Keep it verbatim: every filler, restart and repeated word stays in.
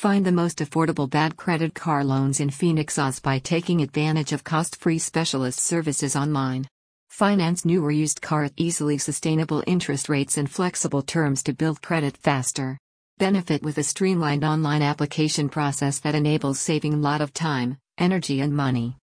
Find the most affordable bad credit car loans in Phoenix, A Z by taking advantage of cost-free specialist services online. Finance new or used car at easily sustainable interest rates and flexible terms to build credit faster. Benefit with a streamlined online application process that enables saving a lot of time, energy and money.